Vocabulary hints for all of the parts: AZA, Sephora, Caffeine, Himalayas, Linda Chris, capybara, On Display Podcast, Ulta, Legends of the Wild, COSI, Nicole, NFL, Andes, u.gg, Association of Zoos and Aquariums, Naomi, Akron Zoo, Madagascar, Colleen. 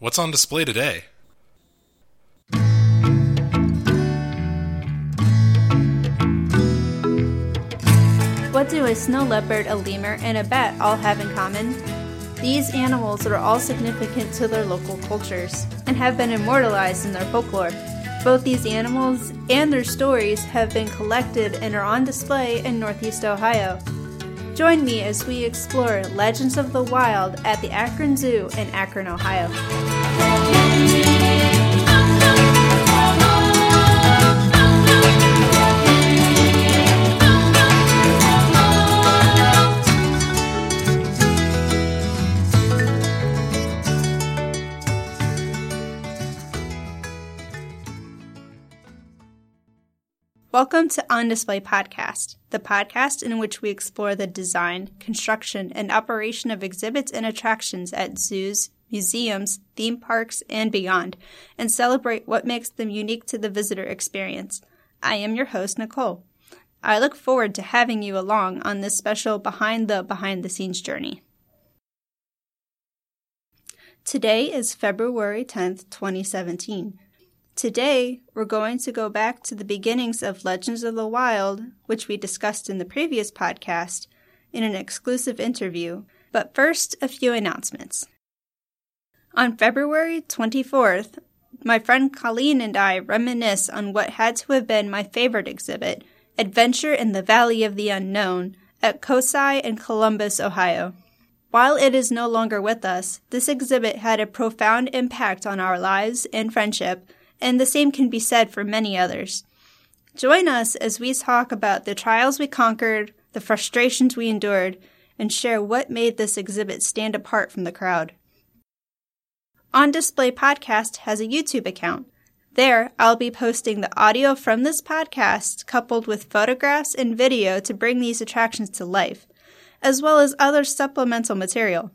What's on display today? What do a snow leopard, a lemur, and a bat all have in common? These animals are all significant to their local cultures and have been immortalized in their folklore. Both these animals and their stories have been collected and are on display in Northeast Ohio. Join me as we explore Legends of the Wild at the Akron Zoo in Akron, Ohio. Welcome to On Display Podcast, the podcast in which we explore the design, construction, and operation of exhibits and attractions at zoos, museums, theme parks, and beyond, and celebrate what makes them unique to the visitor experience. I am your host, Nicole. I look forward to having you along on this special behind the scenes journey. Today is February 10th, 2017. Today, we're going to go back to the beginnings of Legends of the Wild, which we discussed in the previous podcast, in an exclusive interview. But first, a few announcements. On February 24th, my friend Colleen and I reminisce on what had to have been my favorite exhibit, Adventure in the Valley of the Unknown, at COSI in Columbus, Ohio. While it is no longer with us, this exhibit had a profound impact on our lives and friendship, and the same can be said for many others. Join us as we talk about the trials we conquered, the frustrations we endured, and share what made this exhibit stand apart from the crowd. On Display Podcast has a YouTube account. There, I'll be posting the audio from this podcast coupled with photographs and video to bring these attractions to life, as well as other supplemental material.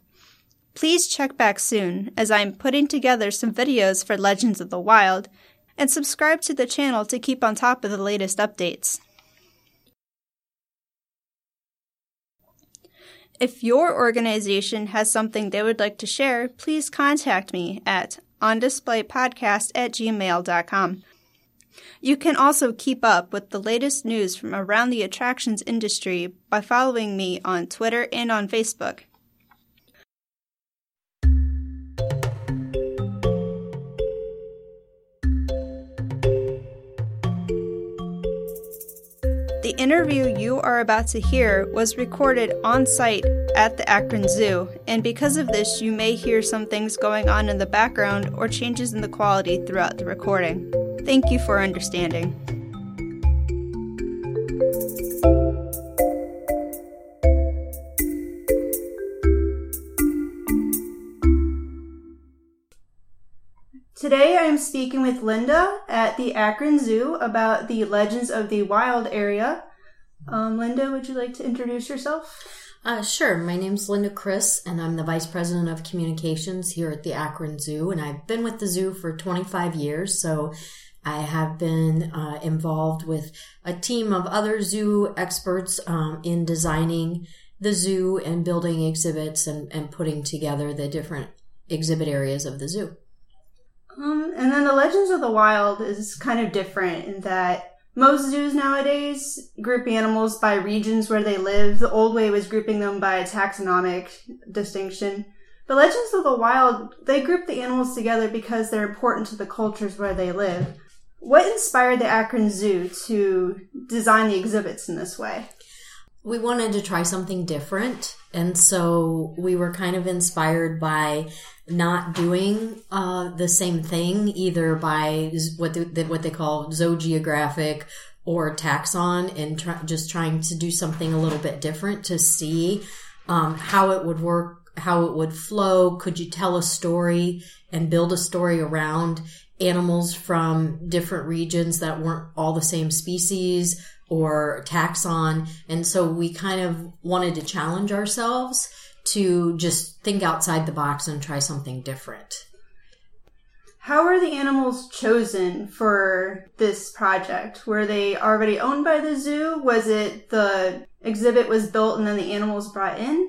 Please check back soon, as I am putting together some videos for Legends of the Wild, and subscribe to the channel to keep on top of the latest updates. If your organization has something they would like to share, please contact me at ondisplaypodcast@gmail.com. You can also keep up with the latest news from around the attractions industry by following me on Twitter and on Facebook. The interview you are about to hear was recorded on site at the Akron Zoo, and because of this, you may hear some things going on in the background or changes in the quality throughout the recording. Thank you for understanding. Today I'm speaking with Linda at the Akron Zoo about the Legends of the Wild area. Linda, would you like to introduce yourself? Sure. My name's Linda Chris, and I'm the Vice President of Communications here at the Akron Zoo, and I've been with the zoo for 25 years, so I have been involved with a team of other zoo experts in designing the zoo and building exhibits and putting together the different exhibit areas of the zoo. And then the Legends of the Wild is kind of different in that most zoos nowadays group animals by regions where they live. The old way was grouping them by a taxonomic distinction. But Legends of the Wild, they group the animals together because they're important to the cultures where they live. What inspired the Akron Zoo to design the exhibits in this way? We wanted to try something different, and so we were kind of inspired by not doing the same thing, either by what they call zoogeographic or taxon, and just trying to do something a little bit different to see how it would work, how it would flow. Could you tell a story and build a story around animals from different regions that weren't all the same species or taxon? And so we kind of wanted to challenge ourselves to just think outside the box and try something different. How are the animals chosen for this project? Were they already owned by the zoo? Was it the exhibit was built and then the animals brought in?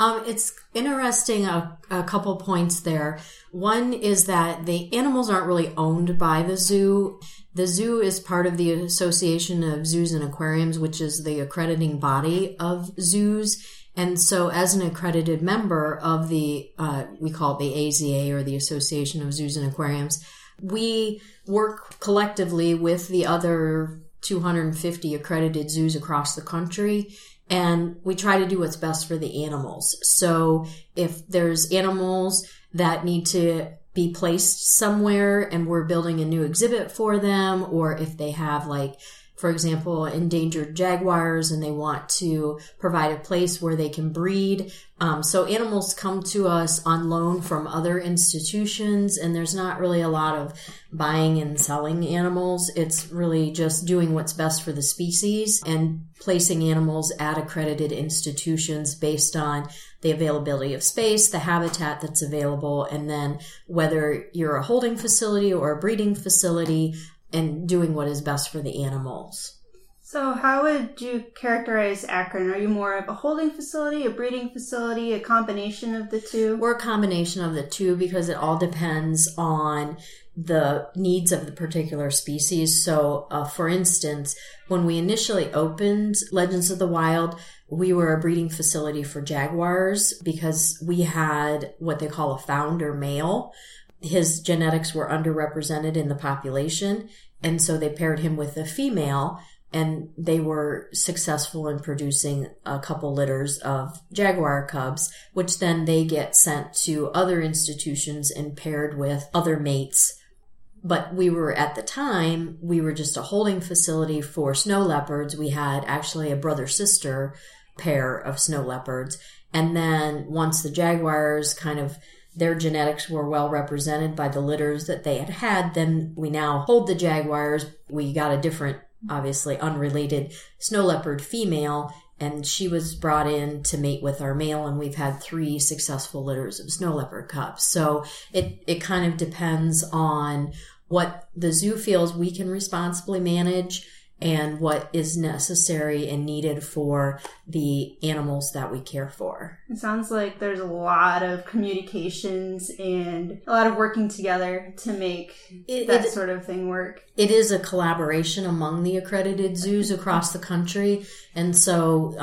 It's interesting, a couple points there. One is that the animals aren't really owned by the zoo. The zoo is part of the Association of Zoos and Aquariums, which is the accrediting body of zoos. And so as an accredited member of the, we call it the AZA, or the Association of Zoos and Aquariums, we work collectively with the other 250 accredited zoos across the country, and we try to do what's best for the animals. So if there's animals that need to be placed somewhere and we're building a new exhibit for them, or if they have, like, for example, endangered jaguars and they want to provide a place where they can breed. So animals come to us on loan from other institutions, and there's not really a lot of buying and selling animals. It's really just doing what's best for the species and placing animals at accredited institutions based on the availability of space, the habitat that's available, and then whether you're a holding facility or a breeding facility, and doing what is best for the animals. So how would you characterize Akron? Are you more of a holding facility, a breeding facility, a combination of the two? We're a combination of the two because it all depends on the needs of the particular species. So, for instance, when we initially opened Legends of the Wild, we were a breeding facility for jaguars because we had what they call a founder male. His genetics were underrepresented in the population, and so they paired him with a female, and they were successful in producing a couple litters of jaguar cubs, which then they get sent to other institutions and paired with other mates. But we were, at the time, we were just a holding facility for snow leopards. We had actually a brother-sister pair of snow leopards. And then once the jaguars kind of, their genetics were well represented by the litters that they had had, then we now hold the jaguars. We got a different, obviously unrelated snow leopard female, and she was brought in to mate with our male, and we've had 3 successful litters of snow leopard cubs. So it kind of depends on what the zoo feels we can responsibly manage and what is necessary and needed for the animals that we care for. It sounds like there's a lot of communications and a lot of working together to make that sort of thing work. It is a collaboration among the accredited zoos across the country. And so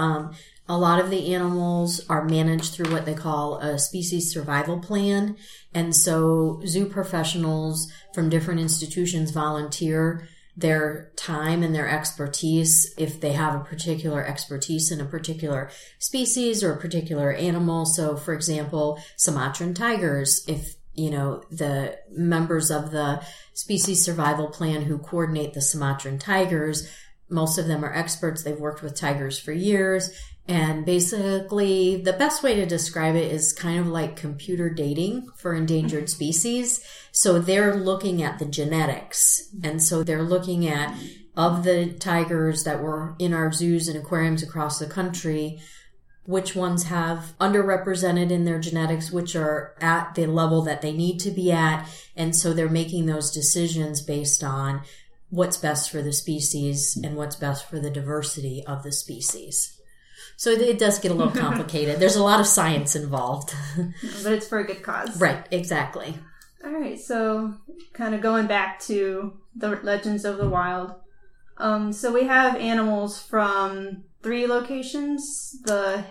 a lot of the animals are managed through what they call a species survival plan. And so zoo professionals from different institutions volunteer their time and their expertise. If they have a particular expertise in a particular species or a particular animal. So, for example, Sumatran tigers, if, you know, the members of the species survival plan who coordinate the Sumatran tigers, most of them are experts. They've worked with tigers for years. And basically, the best way to describe it is kind of like computer dating for endangered species. So they're looking at the genetics. And so they're looking at, of the tigers that were in our zoos and aquariums across the country, which ones have underrepresented in their genetics, which are at the level that they need to be at. And so they're making those decisions based on what's best for the species and what's best for the diversity of the species. So it does get a little complicated. There's a lot of science involved. But it's for a good cause. Right, exactly. All right, so kind of going back to the Legends of the Wild. So we have animals from 3 locations, the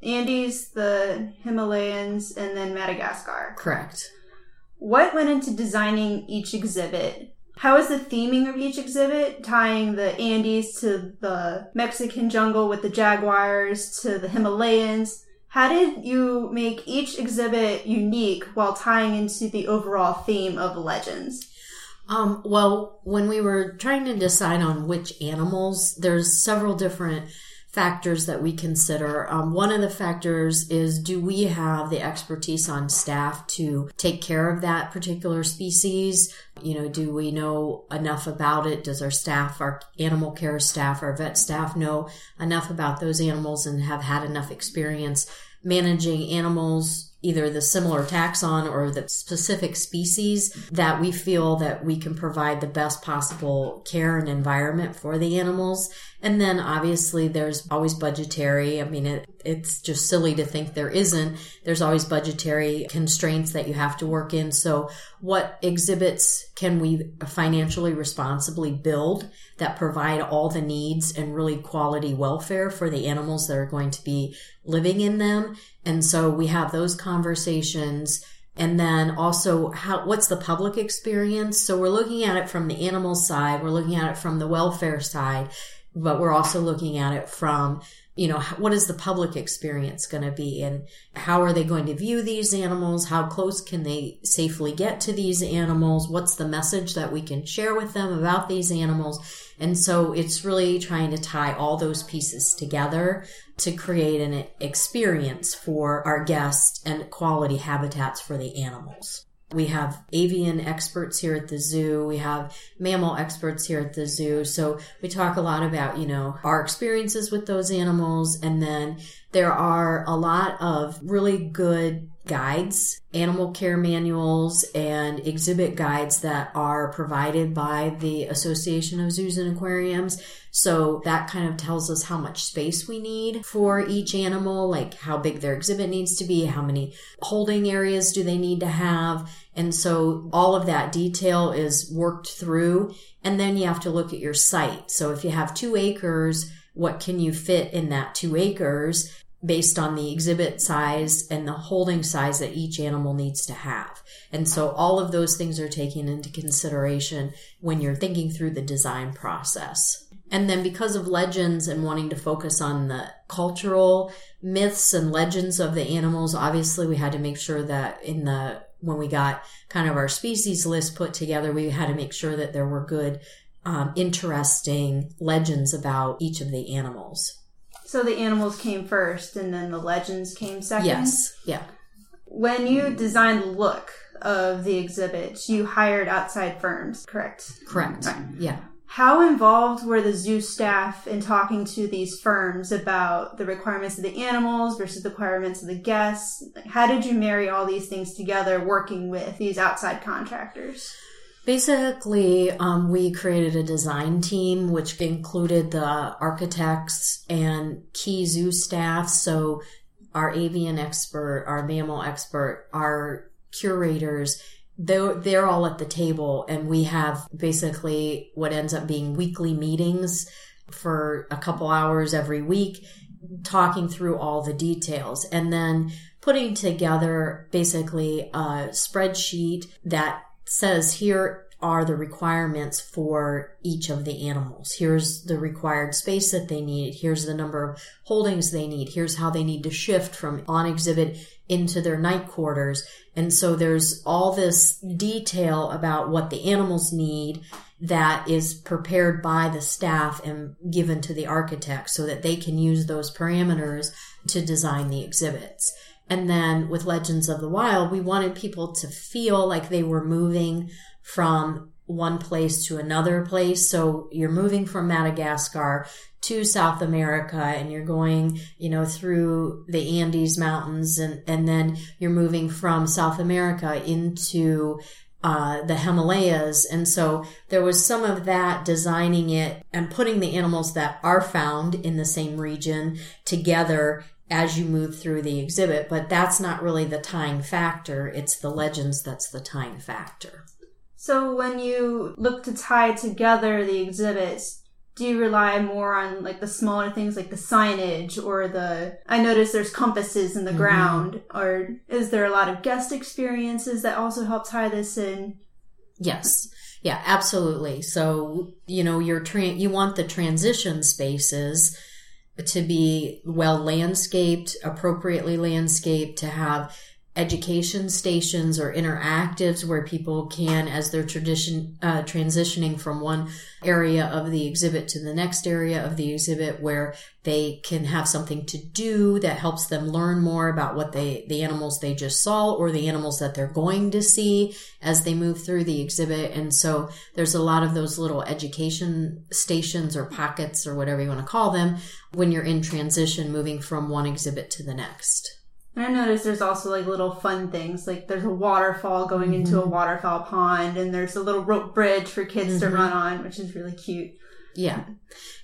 Andes, the Himalayas, and then Madagascar. Correct. What went into designing each exhibit? How is the theming of each exhibit tying the Andes to the Mexican jungle with the jaguars to the Himalayans? How did you make each exhibit unique while tying into the overall theme of Legends? Well, when we were trying to decide on which animals, there's several different factors that we consider. One of the factors is, do we have the expertise on staff to take care of that particular species? You know, do we know enough about it? Does our staff, our animal care staff, our vet staff know enough about those animals and have had enough experience managing animals either the similar taxon or the specific species that we feel that we can provide the best possible care and environment for the animals. And then obviously there's always budgetary. I mean, it's just silly to think there isn't. There's always budgetary constraints that you have to work in. So what exhibits can we financially responsibly build that provide all the needs and really quality welfare for the animals that are going to be living in them? And so we have those conversations. And then also, what's the public experience? So we're looking at it from the animal side. We're looking at it from the welfare side. But we're also looking at it from, you know, what is the public experience going to be, and how are they going to view these animals? How close can they safely get to these animals? What's the message that we can share with them about these animals? And so it's really trying to tie all those pieces together to create an experience for our guests and quality habitats for the animals. We have avian experts here at the zoo. We have mammal experts here at the zoo. So we talk a lot about, you know, our experiences with those animals. And then there are a lot of really good guides, animal care manuals, and exhibit guides that are provided by the Association of Zoos and Aquariums. So that kind of tells us how much space we need for each animal, like how big their exhibit needs to be, how many holding areas do they need to have. And so all of that detail is worked through. And then you have to look at your site. So if you have 2 acres, what can you fit in that 2 acres based on the exhibit size and the holding size that each animal needs to have? And so all of those things are taken into consideration when you're thinking through the design process. And then because of legends and wanting to focus on the cultural myths and legends of the animals, obviously we had to make sure that when we got kind of our species list put together, we had to make sure that there were good, interesting legends about each of the animals. So the animals came first and then the legends came second? Yes, yeah. When you designed the look of the exhibits, you hired outside firms, correct? Correct, right. Yeah. How involved were the zoo staff in talking to these firms about the requirements of the animals versus the requirements of the guests? How did you marry all these things together working with these outside contractors? Basically, we created a design team, which included the architects and key zoo staff. So our avian expert, our mammal expert, our curators, they're all at the table, and we have basically what ends up being weekly meetings for a couple hours every week talking through all the details and then putting together basically a spreadsheet that says here are the requirements for each of the animals. Here's the required space that they need. Here's the number of holdings they need. Here's how they need to shift from on exhibit into their night quarters. And so there's all this detail about what the animals need that is prepared by the staff and given to the architect so that they can use those parameters to design the exhibits. And then with Legends of the Wild, we wanted people to feel like they were moving from one place to another place. So you're moving from Madagascar to South America, and you're going, you know, through the Andes Mountains, and then you're moving from South America into the Himalayas. And so there was some of that designing it and putting the animals that are found in the same region together as you move through the exhibit, but that's not really the tying factor. It's the legends that's the tying factor. So when you look to tie together the exhibits, do you rely more on like the smaller things like the signage or I noticed there's compasses in the ground, or is there a lot of guest experiences that also help tie this in? Yes. Yeah, absolutely. So, you know, you want the transition spaces to be well landscaped, appropriately landscaped, to have education stations or interactives where people can, as they're transitioning from one area of the exhibit to the next area of the exhibit, where they can have something to do that helps them learn more about what the animals they just saw or the animals that they're going to see as they move through the exhibit. And so there's a lot of those little education stations or pockets or whatever you want to call them when you're in transition moving from one exhibit to the next. And I noticed there's also like little fun things, like there's a waterfall going mm-hmm. into a waterfowl pond, and there's a little rope bridge for kids mm-hmm. to run on, which is really cute. Yeah.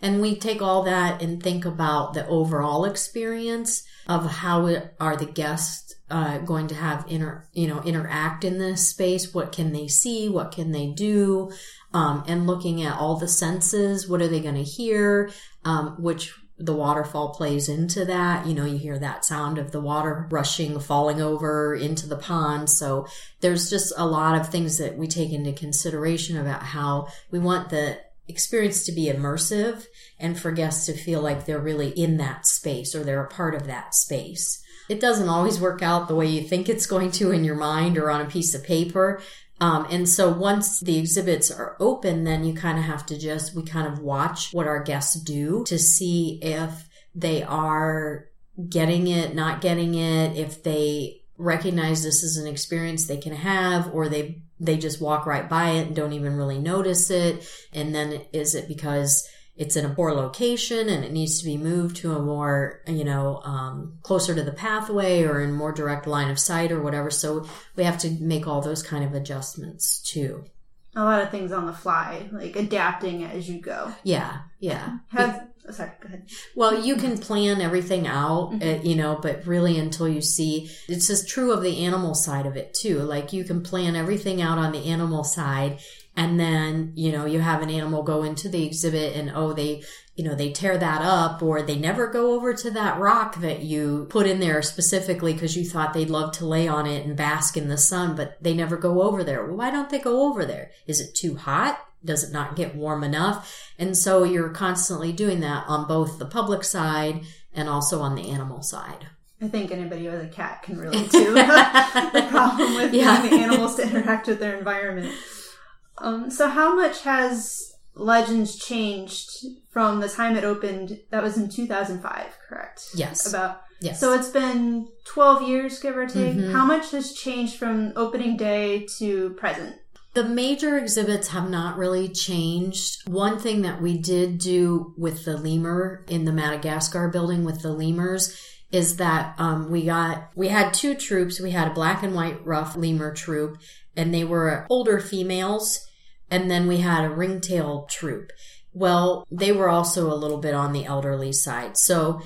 And we take all that and think about the overall experience of how are the guests going to have interact in this space. What can they see? What can they do? And looking at all the senses, what are they going to hear? Which the waterfall plays into that. You know, you hear that sound of the water rushing, falling over into the pond. So there's just a lot of things that we take into consideration about how we want the experience to be immersive and for guests to feel like they're really in that space or they're a part of that space. It doesn't always work out the way you think it's going to in your mind or on a piece of paper. And so once the exhibits are open, then you kind of have to we kind of watch what our guests do to see if they are getting it, not getting it, if they recognize this is an experience they can have, or they just walk right by it and don't even really notice it. And then is it because it's in a poor location and it needs to be moved to a more, closer to the pathway or in more direct line of sight or whatever. So we have to make all those kind of adjustments too. A lot of things on the fly, like adapting as you go. Yeah, yeah. Sorry, go ahead. Well, you can plan everything out, mm-hmm. But really until you see, it's just true of the animal side of it too. Like you can plan everything out on the animal side. And then, you have an animal go into the exhibit and, they tear that up, or they never go over to that rock that you put in there specifically because you thought they'd love to lay on it and bask in the sun, but they never go over there. Well, why don't they go over there? Is it too hot? Does it not get warm enough? And so you're constantly doing that on both the public side and also on the animal side. I think anybody with a cat can relate to the problem with getting the animals to interact with their environment. So how much has Legends changed from the time it opened? That was in 2005, correct? Yes. So it's been 12 years, give or take. Mm-hmm. How much has changed from opening day to present? The major exhibits have not really changed. One thing that we did do with the lemur in the Madagascar building with the lemurs is that we had two troops. We had a black and white ruffed lemur troop, and they were older females, and then we had a ringtail troop. Well, they were also a little bit on the elderly side. So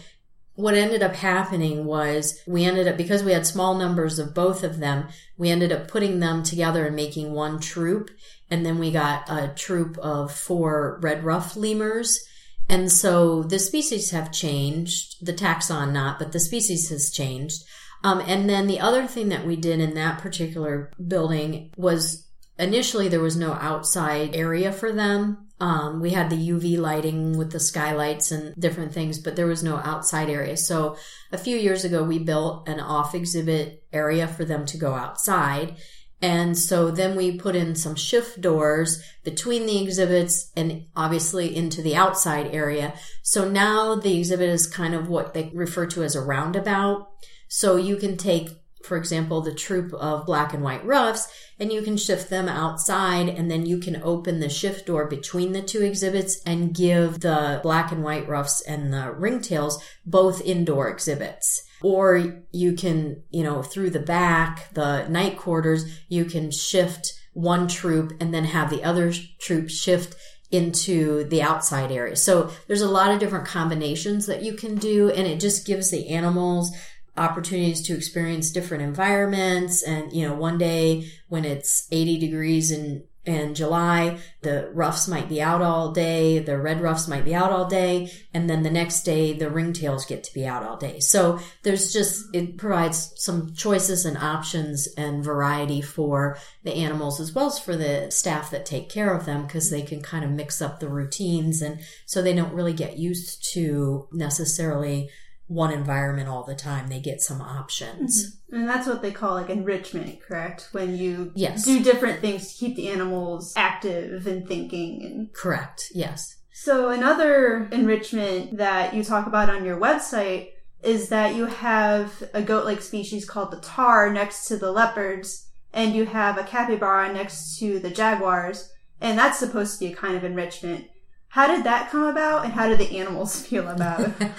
what ended up happening was because we had small numbers of both of them, we ended up putting them together and making one troop. And then we got a troop of 4 red-ruffed lemurs. And so the species have changed, the taxon not, but the species has changed. And then the other thing that we did in that particular building was initially there was no outside area for them. We had the UV lighting with the skylights and different things, but there was no outside area. So a few years ago, we built an off-exhibit area for them to go outside. And so then we put in some shift doors between the exhibits and obviously into the outside area. So now the exhibit is kind of what they refer to as a roundabout. So you can take, for example, the troop of black and white ruffs, and you can shift them outside, and then you can open the shift door between the two exhibits and give the black and white ruffs and the ringtails both indoor exhibits. Or you can, through the back, the night quarters, you can shift one troop and then have the other troop shift into the outside area. So there's a lot of different combinations that you can do, and it just gives the animals opportunities to experience different environments. And, one day when it's 80 degrees in July, the ruffs might be out all day, the red ruffs might be out all day, and then the next day the ringtails get to be out all day. So it provides some choices and options and variety for the animals as well as for the staff that take care of them, because they can kind of mix up the routines, and so they don't really get used to necessarily one environment all the time. They get some options. Mm-hmm. And that's what they call like enrichment, correct? When you do different things to keep the animals active and thinking. Correct, yes. So another enrichment that you talk about on your website is that you have a goat-like species called the tar next to the leopards, and you have a capybara next to the jaguars, and that's supposed to be a kind of enrichment. How did that come about, and how do the animals feel about it?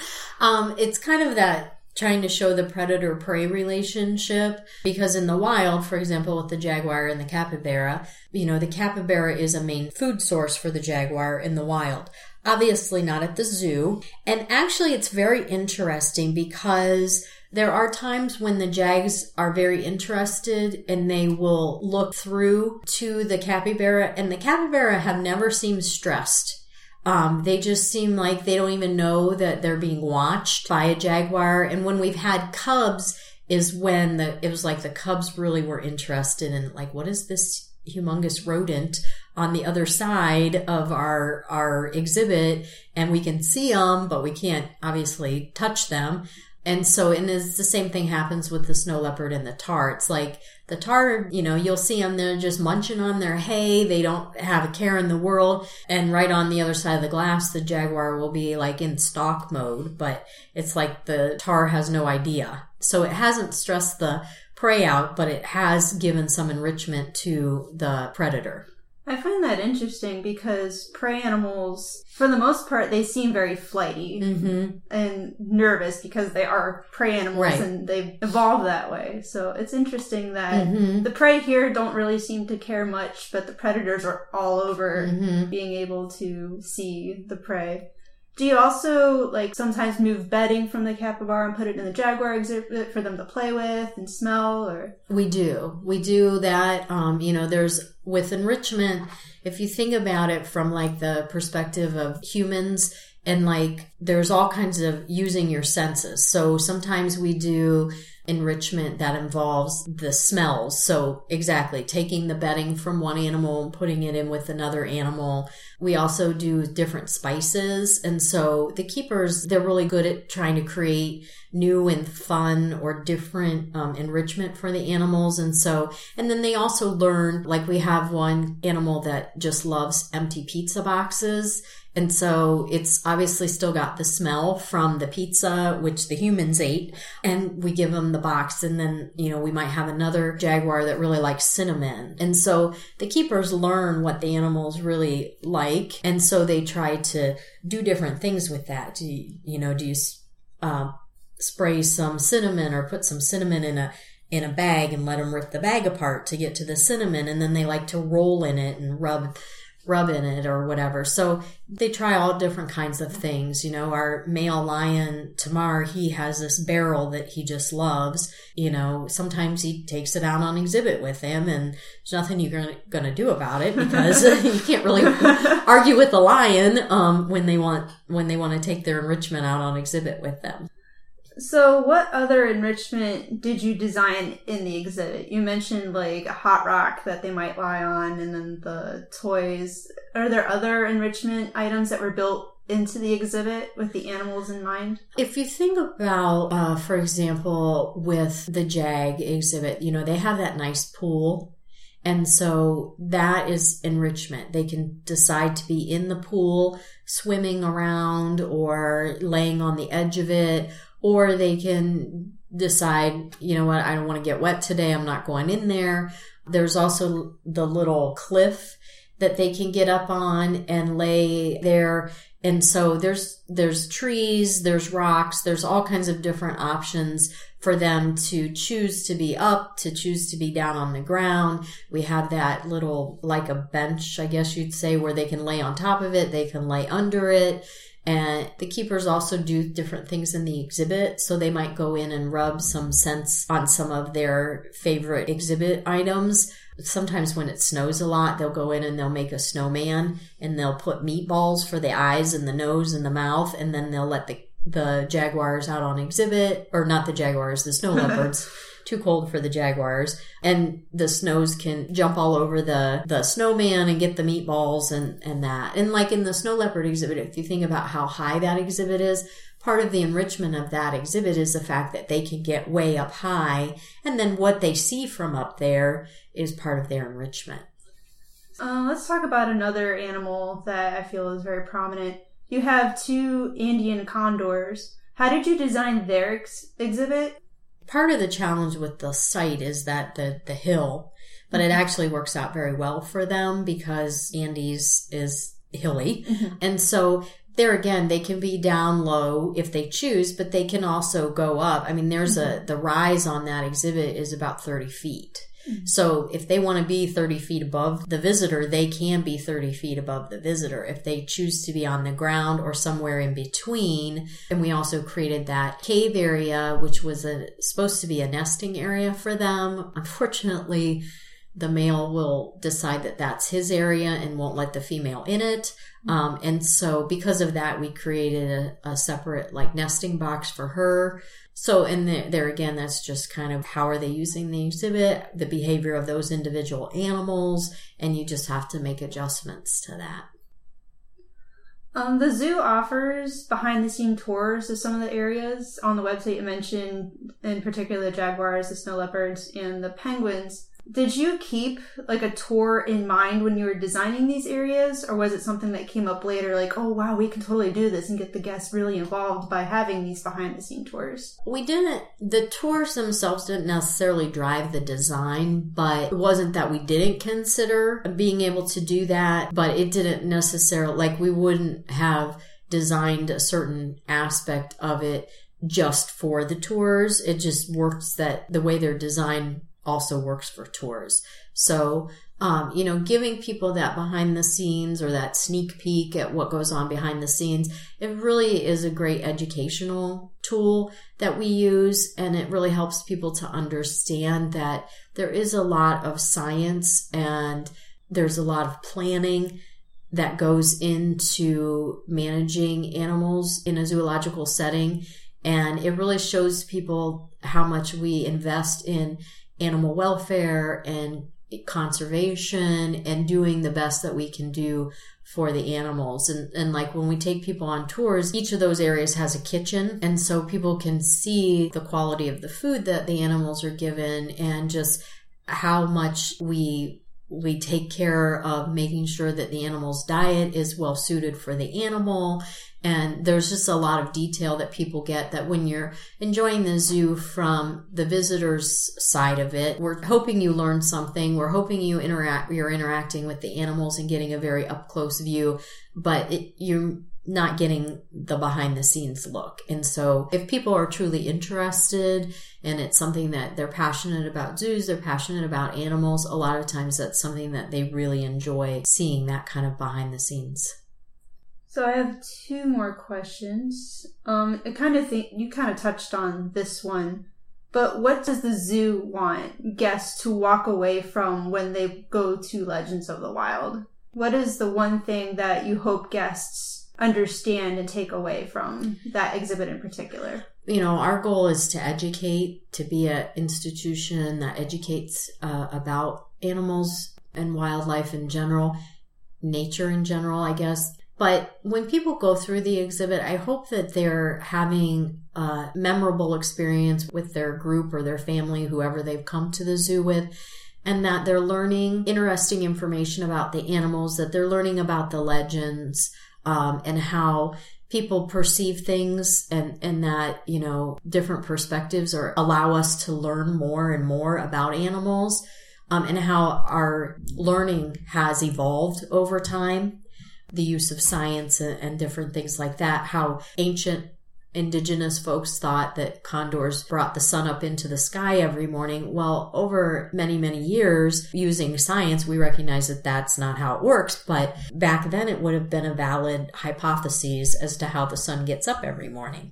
It's kind of that trying to show the predator-prey relationship, because in the wild, for example, with the jaguar and the capybara, you know, the capybara is a main food source for the jaguar in the wild. Obviously not at the zoo. And actually, it's very interesting because there are times when the jags are very interested and they will look through to the capybara, and the capybara have never seemed stressed. They just seem like they don't even know that they're being watched by a jaguar. And when we've had cubs is when it was like the cubs really were interested in, like, what is this humongous rodent on the other side of our exhibit? And we can see them, but we can't obviously touch them. And so, and it's the same thing happens with the snow leopard and the tar. It's like the tar, you know, you'll see them, they're just munching on their hay. They don't have a care in the world. And right on the other side of the glass, the jaguar will be like in stalk mode, but it's like the tar has no idea. So it hasn't stressed the prey out, but it has given some enrichment to the predator. I find that interesting because prey animals, for the most part, they seem very flighty mm-hmm. and nervous because they are prey animals right. and they evolve that way. So it's interesting that mm-hmm. the prey here don't really seem to care much, but the predators are all over mm-hmm. being able to see the prey. Do you also, like, sometimes move bedding from the capybara and put it in the jaguar exhibit for them to play with and smell, or? We do. We do that. You know, there's, with enrichment, if you think about it from, like, the perspective of humans, and, like, there's all kinds of using your senses. So sometimes we do enrichment that involves the smells. So exactly, taking the bedding from one animal and putting it in with another animal. We also do different spices. And so the keepers, they're really good at trying to create new and fun or different enrichment for the animals. And so, and then they also learn, like, we have one animal that just loves empty pizza boxes. And so it's obviously still got the smell from the pizza, which the humans ate, and we give them the box. And then, you know, we might have another jaguar that really likes cinnamon. And so the keepers learn what the animals really like. And so they try to do different things with that. Do you spray some cinnamon or put some cinnamon in a bag and let them rip the bag apart to get to the cinnamon? And then they like to roll in it and rub in it or whatever. So they try all different kinds of things. You know, our male lion, Tamar, he has this barrel that he just loves. You know, sometimes he takes it out on exhibit with him, and there's nothing you're going to do about it because you can't really argue with the lion when they want to take their enrichment out on exhibit with them. So what other enrichment did you design in the exhibit? You mentioned, like, a hot rock that they might lie on and then the toys. Are there other enrichment items that were built into the exhibit with the animals in mind? If you think about, for example, with the Jag exhibit, you know, they have that nice pool. And so that is enrichment. They can decide to be in the pool, swimming around or laying on the edge of it. Or they can decide, you know what, I don't want to get wet today. I'm not going in there. There's also the little cliff that they can get up on and lay there. And so there's trees, there's rocks, there's all kinds of different options for them to choose to be up, to choose to be down on the ground. We have that little, like, a bench, I guess you'd say, where they can lay on top of it. They can lay under it. And the keepers also do different things in the exhibit. So they might go in and rub some scents on some of their favorite exhibit items. Sometimes when it snows a lot, they'll go in and they'll make a snowman, and they'll put meatballs for the eyes and the nose and the mouth. And then they'll let the jaguars out on exhibit, or not the jaguars, the snow leopards. Too cold for the jaguars, and the snows can jump all over the snowman and get the meatballs and that. And, like, in the snow leopard exhibit, if you think about how high that exhibit is, part of the enrichment of that exhibit is the fact that they can get way up high, and then what they see from up there is part of their enrichment. Let's talk about another animal that I feel is very prominent. You have two Indian condors. How did you design their exhibit? Part of the challenge with the site is that the hill, but it actually works out very well for them because Andes is hilly. Mm-hmm. And so There again, they can be down low if they choose, but they can also go up. I mean, there's the rise on that exhibit is about 30 feet. Mm-hmm. So if they want to be 30 feet above the visitor, they can be 30 feet above the visitor if they choose to be on the ground or somewhere in between. And we also created that cave area, which was supposed to be a nesting area for them. Unfortunately, the male will decide that that's his area and won't let the female in it. And so because of that, we created a separate like nesting box for her. So, and there again, that's just kind of how are they using the exhibit, the behavior of those individual animals, and you just have to make adjustments to that. The zoo offers behind-the-scene tours of some of the areas. On the website you mentioned, in particular, the jaguars, the snow leopards, and the penguins. Did you keep like a tour in mind when you were designing these areas, or was it something that came up later like, oh wow, we can totally do this and get the guests really involved by having these behind the scene tours? We didn't, the tours themselves didn't necessarily drive the design, but it wasn't that we didn't consider being able to do that, but it didn't necessarily, like we wouldn't have designed a certain aspect of it just for the tours. It just works that the way they're designed also works for tours. So, you know, giving people that behind the scenes or that sneak peek at what goes on behind the scenes, it really is a great educational tool that we use. And it really helps people to understand that there is a lot of science and there's a lot of planning that goes into managing animals in a zoological setting. And it really shows people how much we invest in animal welfare and conservation and doing the best that we can do for the animals. And like when we take people on tours, each of those areas has a kitchen. And so people can see the quality of the food that the animals are given and just how much we take care of making sure that the animal's diet is well suited for the animal. And there's just a lot of detail that people get that when you're enjoying the zoo from the visitor's side of it, we're hoping you learn something. We're hoping you you're interacting with the animals and getting a very up close view, but you're not getting the behind the scenes look. And so if people are truly interested and it's something that they're passionate about zoos, they're passionate about animals, a lot of times that's something that they really enjoy seeing, that kind of behind the scenes. So I have two more questions. You kind of touched on this one, but what does the zoo want guests to walk away from when they go to Legends of the Wild? What is the one thing that you hope guests understand and take away from that exhibit in particular? You know, our goal is to educate, to be an institution that educates about animals and wildlife in general, nature in general, I guess. But when people go through the exhibit, I hope that they're having a memorable experience with their group or their family, whoever they've come to the zoo with, and that they're learning interesting information about the animals, that they're learning about the legends, and how people perceive things, and that, you know, different perspectives or allow us to learn more and more about animals, and how our learning has evolved over time. The use of science and different things like that, how ancient indigenous folks thought that condors brought the sun up into the sky every morning. Well, over many, many years, using science, we recognize that that's not how it works. But back then, it would have been a valid hypothesis as to how the sun gets up every morning.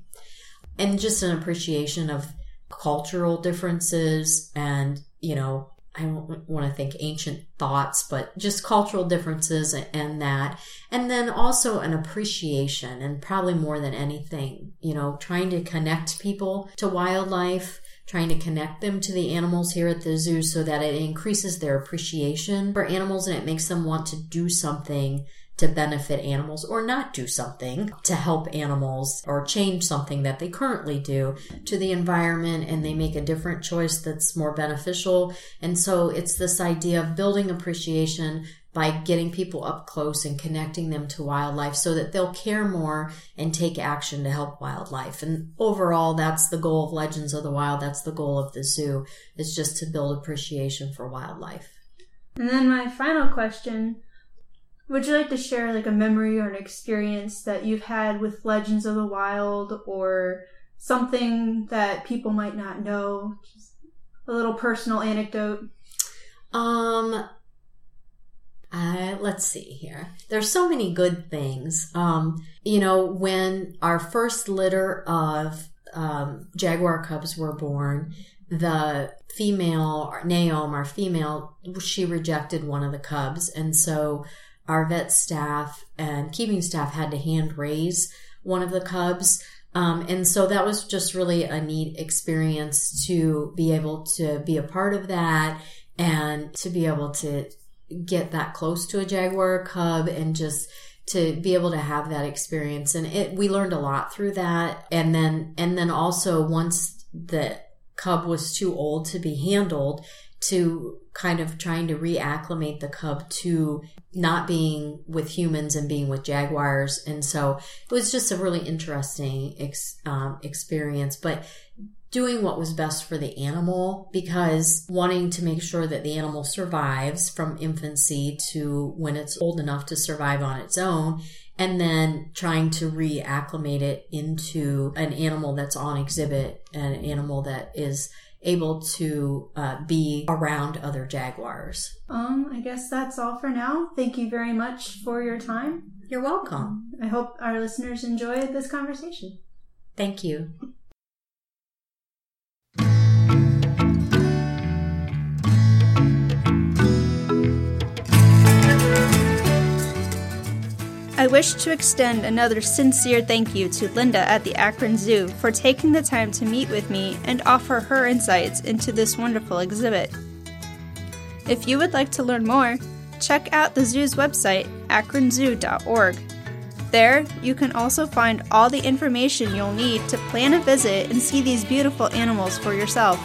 And just an appreciation of cultural differences and, you know, I don't want to think ancient thoughts, but just cultural differences and that. And then also an appreciation, and probably more than anything, you know, trying to connect people to wildlife, trying to connect them to the animals here at the zoo so that it increases their appreciation for animals and it makes them want to do something to benefit animals or not do something to help animals or change something that they currently do to the environment, and they make a different choice that's more beneficial. And so it's this idea of building appreciation by getting people up close and connecting them to wildlife so that they'll care more and take action to help wildlife. And overall, that's the goal of Legends of the Wild. That's the goal of the zoo, is just to build appreciation for wildlife. And then my final question Would you like to share like a memory or an experience that you've had with Legends of the Wild, or something that people might not know? Just a little personal anecdote. Let's see here. There's so many good things. You know, when our first litter of jaguar cubs were born, the female, Naomi, our female, she rejected one of the cubs. And so our vet staff and keeping staff had to hand raise one of the cubs. And so that was just really a neat experience to be able to be a part of that and to be able to get that close to a jaguar cub and just to be able to have that experience. And we learned a lot through that. And then also once the cub was too old to be handled, to kind of trying to reacclimate the cub to not being with humans and being with jaguars. And so it was just a really interesting experience, but doing what was best for the animal, because wanting to make sure that the animal survives from infancy to when it's old enough to survive on its own, and then trying to reacclimate it into an animal that's on exhibit, an animal that is able to be around other jaguars. I guess that's all for now. Thank you very much for your time. You're welcome. I hope our listeners enjoyed this conversation. Thank you. I wish to extend another sincere thank you to Linda at the Akron Zoo for taking the time to meet with me and offer her insights into this wonderful exhibit. If you would like to learn more, check out the zoo's website, akronzoo.org. There, you can also find all the information you'll need to plan a visit and see these beautiful animals for yourself.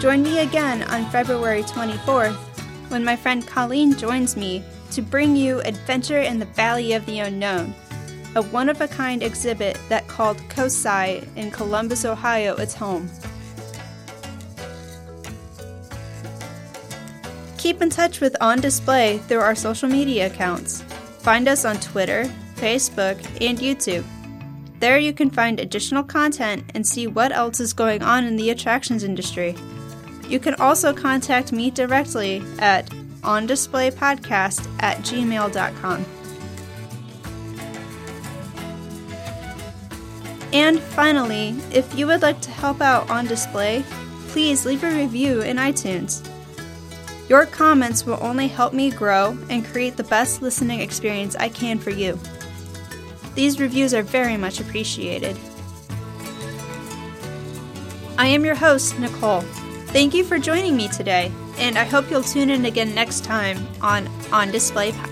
Join me again on February 24th when my friend Colleen joins me to bring you Adventure in the Valley of the Unknown, a one-of-a-kind exhibit that called COSI in Columbus, Ohio, its home. Keep in touch with On Display through our social media accounts. Find us on Twitter, Facebook, and YouTube. There you can find additional content and see what else is going on in the attractions industry. You can also contact me directly at ondisplaypodcast@gmail.com. And finally, if you would like to help out On Display, please leave a review in iTunes. Your comments will only help me grow and create the best listening experience I can for you. These reviews are very much appreciated. I am your host, Nicole. Thank you for joining me today, and I hope you'll tune in again next time on Display Podcast.